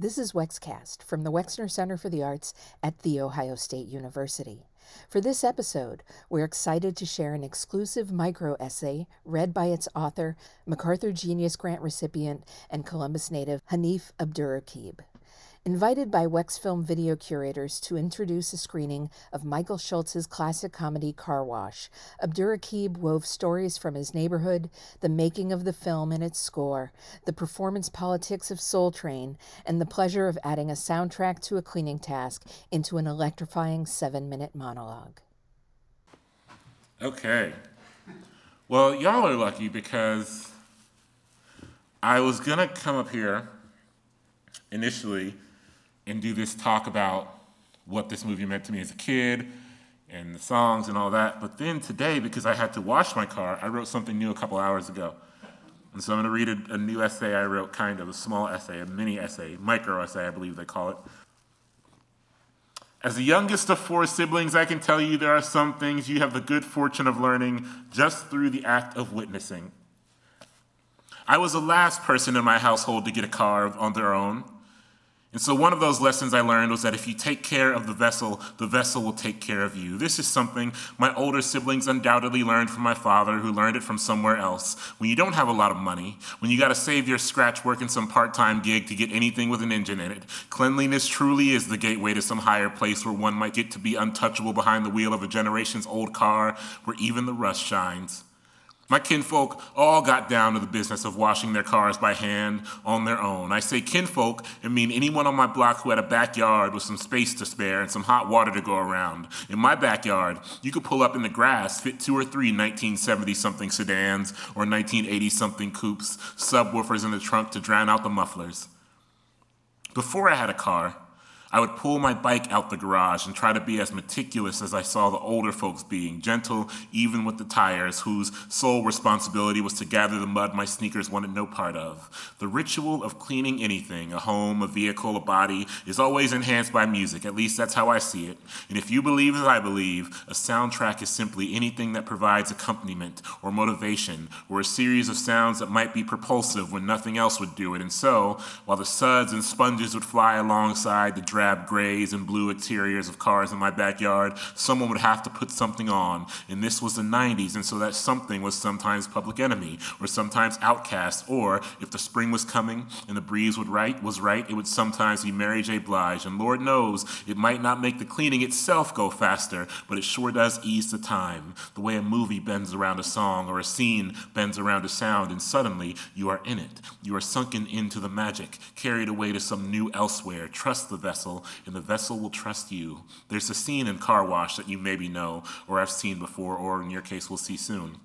This is Wexcast from the Wexner Center for the Arts at The Ohio State University. For this episode, we're excited to share an exclusive micro-essay read by its author, MacArthur Genius Grant recipient and Columbus native Hanif Abdurraqib. Invited by Wex Film/Video curators to introduce a screening of Michael Schultz's classic comedy Car Wash, Abdurraqib wove stories from his neighborhood, the making of the film and its score, the performance politics of Soul Train, and the pleasure of adding a soundtrack to a cleaning task into an electrifying 7-minute monologue. Okay. Well, y'all are lucky because I was going to come up here initially and do this talk about what this movie meant to me as a kid and the songs and all that. But then today, because I had to wash my car, I wrote something new a couple hours ago. And so I'm going to read a new essay I wrote, kind of a small essay, a mini essay, micro essay, I believe they call it. As the youngest of four siblings, I can tell you there are some things you have the good fortune of learning just through the act of witnessing. I was the last person in my household to get a car on their own. And so one of those lessons I learned was that if you take care of the vessel will take care of you. This is something my older siblings undoubtedly learned from my father, who learned it from somewhere else. When you don't have a lot of money, when you got to save your scratch work in some part-time gig to get anything with an engine in it, cleanliness truly is the gateway to some higher place where one might get to be untouchable behind the wheel of a generation's old car, where even the rust shines. My kinfolk all got down to the business of washing their cars by hand on their own. I say kinfolk and mean anyone on my block who had a backyard with some space to spare and some hot water to go around. In my backyard, you could pull up in the grass, fit 2 or 3 1970-something sedans or 1980-something coupes, subwoofers in the trunk to drown out the mufflers. Before I had a car, I would pull my bike out the garage and try to be as meticulous as I saw the older folks being, gentle even with the tires, whose sole responsibility was to gather the mud my sneakers wanted no part of. The ritual of cleaning anything, a home, a vehicle, a body, is always enhanced by music. At least that's how I see it. And if you believe as I believe, a soundtrack is simply anything that provides accompaniment or motivation, or a series of sounds that might be propulsive when nothing else would do it. And so, while the suds and sponges would fly alongside the drab grays and blue exteriors of cars in my backyard, someone would have to put something on. And this was the 90s, and so that something was sometimes Public Enemy, or sometimes Outkast, or if the spring was coming and the breeze was right, it would sometimes be Mary J. Blige. And Lord knows, it might not make the cleaning itself go faster, but it sure does ease the time, the way a movie bends around a song or a scene bends around a sound, and suddenly you are in it. You are sunken into the magic, carried away to some new elsewhere. Trust the vessel, and the vessel will trust you. There's a scene in Car Wash that you maybe know, or have seen before, or in your case, will see soon.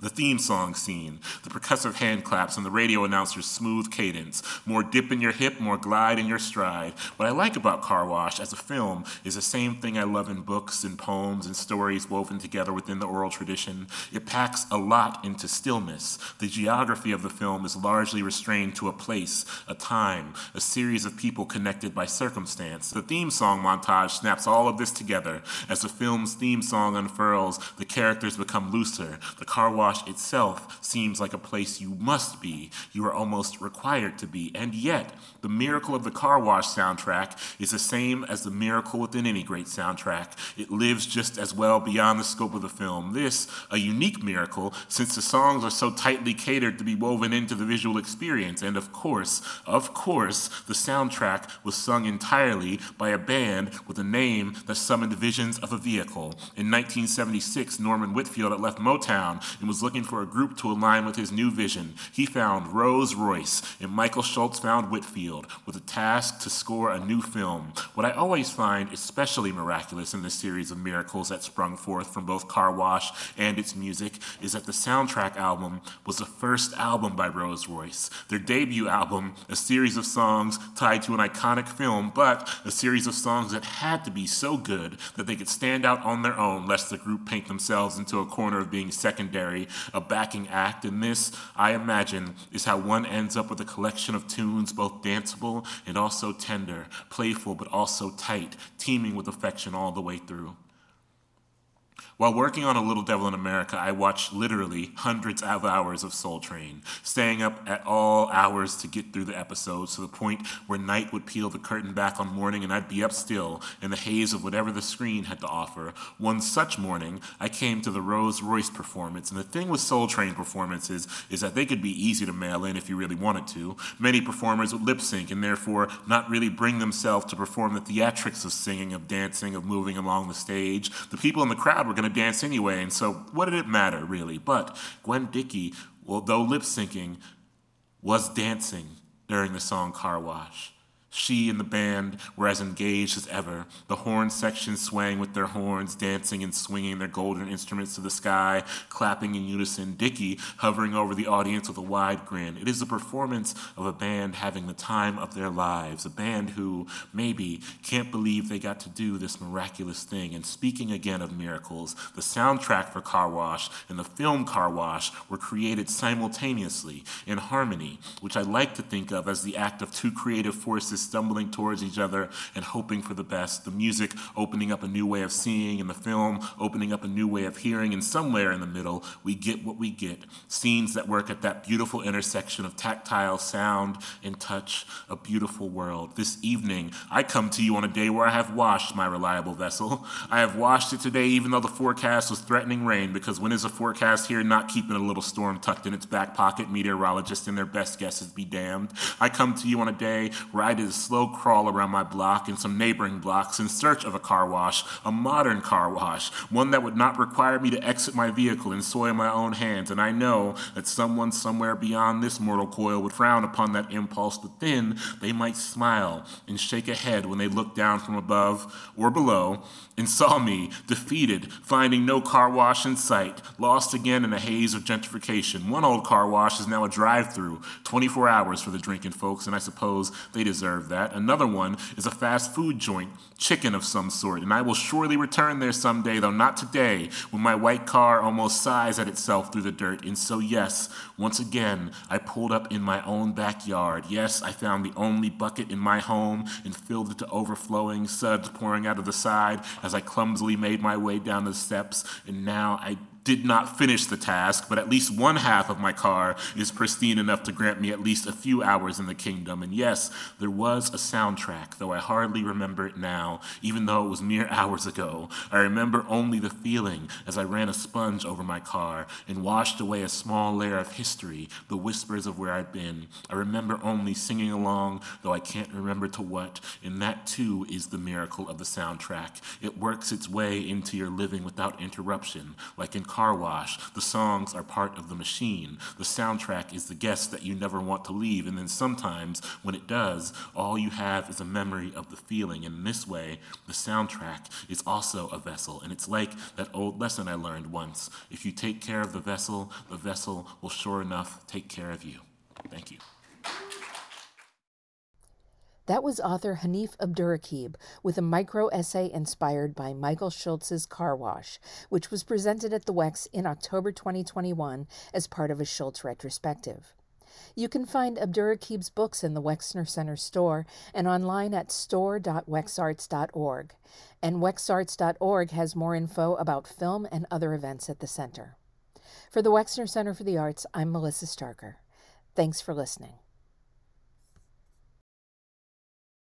The theme song scene, the percussive hand claps and the radio announcer's smooth cadence, more dip in your hip, more glide in your stride. What I like about Car Wash as a film is the same thing I love in books and poems and stories woven together within the oral tradition. It packs a lot into stillness. The geography of the film is largely restrained to a place, a time, a series of people connected by circumstance. The theme song montage snaps all of this together. As the film's theme song unfurls, the characters become looser. The Car Wash itself seems like a place you must be, you are almost required to be, and yet the miracle of the Car Wash soundtrack is the same as the miracle within any great soundtrack. It lives just as well beyond the scope of the film. This, a unique miracle, since the songs are so tightly catered to be woven into the visual experience, and of course, the soundtrack was sung entirely by a band with a name that summoned visions of a vehicle. In 1976, Norman Whitfield had left Motown and was looking for a group to align with his new vision. He found Rose Royce, and Michael Schultz found Whitfield with a task to score a new film. What I always find especially miraculous in this series of miracles that sprung forth from both Car Wash and its music is that the soundtrack album was the first album by Rose Royce. Their debut album, a series of songs tied to an iconic film, but a series of songs that had to be so good that they could stand out on their own, lest the group paint themselves into a corner of being secondary, a backing act. And this, I imagine, is how one ends up with a collection of tunes both danceable and also tender, playful but also tight, teeming with affection all the way through. While working on A Little Devil in America, I watched literally hundreds of hours of Soul Train, staying up at all hours to get through the episodes to the point where night would peel the curtain back on morning and I'd be up still in the haze of whatever the screen had to offer. One such morning, I came to the Rose Royce performance, and the thing with Soul Train performances is that they could be easy to mail in if you really wanted to. Many performers would lip sync and therefore not really bring themselves to perform the theatrics of singing, of dancing, of moving along the stage. The people in the crowd were going to dance anyway, and so what did it matter, really? But Gwen Dickey, though lip-syncing, was dancing during the song Car Wash. She and the band were as engaged as ever, the horn section swaying with their horns, dancing and swinging their golden instruments to the sky, clapping in unison, Dickey hovering over the audience with a wide grin. It is the performance of a band having the time of their lives, a band who maybe can't believe they got to do this miraculous thing. And speaking again of miracles, the soundtrack for Car Wash and the film Car Wash were created simultaneously in harmony, which I like to think of as the act of two creative forces stumbling towards each other and hoping for the best, the music opening up a new way of seeing and the film opening up a new way of hearing, and somewhere in the middle we get what we get, scenes that work at that beautiful intersection of tactile sound and touch, a beautiful world. This evening I come to you on a day where I have washed my reliable vessel. I have washed it today, even though the forecast was threatening rain, because when is a forecast here not keeping a little storm tucked in its back pocket? Meteorologists and their best guesses be damned. I come to you on a day where I did a slow crawl around my block and some neighboring blocks in search of a car wash, a modern car wash, one that would not require me to exit my vehicle and soil my own hands. And I know that someone somewhere beyond this mortal coil would frown upon that impulse, but then they might smile and shake a head when they looked down from above or below and saw me defeated, finding no car wash in sight, lost again in a haze of gentrification. One old car wash is now a drive-through, 24 hours for the drinking folks, and I suppose they deserve that. Another one is a fast food joint, chicken of some sort, and I will surely return there someday, though not today, when my white car almost sighs at itself through the dirt. And so yes, once again, I pulled up in my own backyard. Yes, I found the only bucket in my home and filled it to overflowing, suds pouring out of the side as I clumsily made my way down the steps, and now I did not finish the task, but at least one half of my car is pristine enough to grant me at least a few hours in the kingdom. And yes, there was a soundtrack, though I hardly remember it now, even though it was mere hours ago. I remember only the feeling as I ran a sponge over my car and washed away a small layer of history, the whispers of where I'd been. I remember only singing along, though I can't remember to what, and that too is the miracle of the soundtrack. It works its way into your living without interruption, like in Car Wash. The songs are part of the machine. The soundtrack is the guest that you never want to leave, and then sometimes, when it does, all you have is a memory of the feeling. And in this way, the soundtrack is also a vessel, and it's like that old lesson I learned once. If you take care of the vessel will sure enough take care of you. Thank you. That was author Hanif Abdurraqib with a micro-essay inspired by Michael Schultz's Car Wash, which was presented at the Wex in October 2021 as part of a Schultz retrospective. You can find Abdurraqib's books in the Wexner Center store and online at store.wexarts.org. And wexarts.org has more info about film and other events at the center. For the Wexner Center for the Arts, I'm Melissa Starker. Thanks for listening.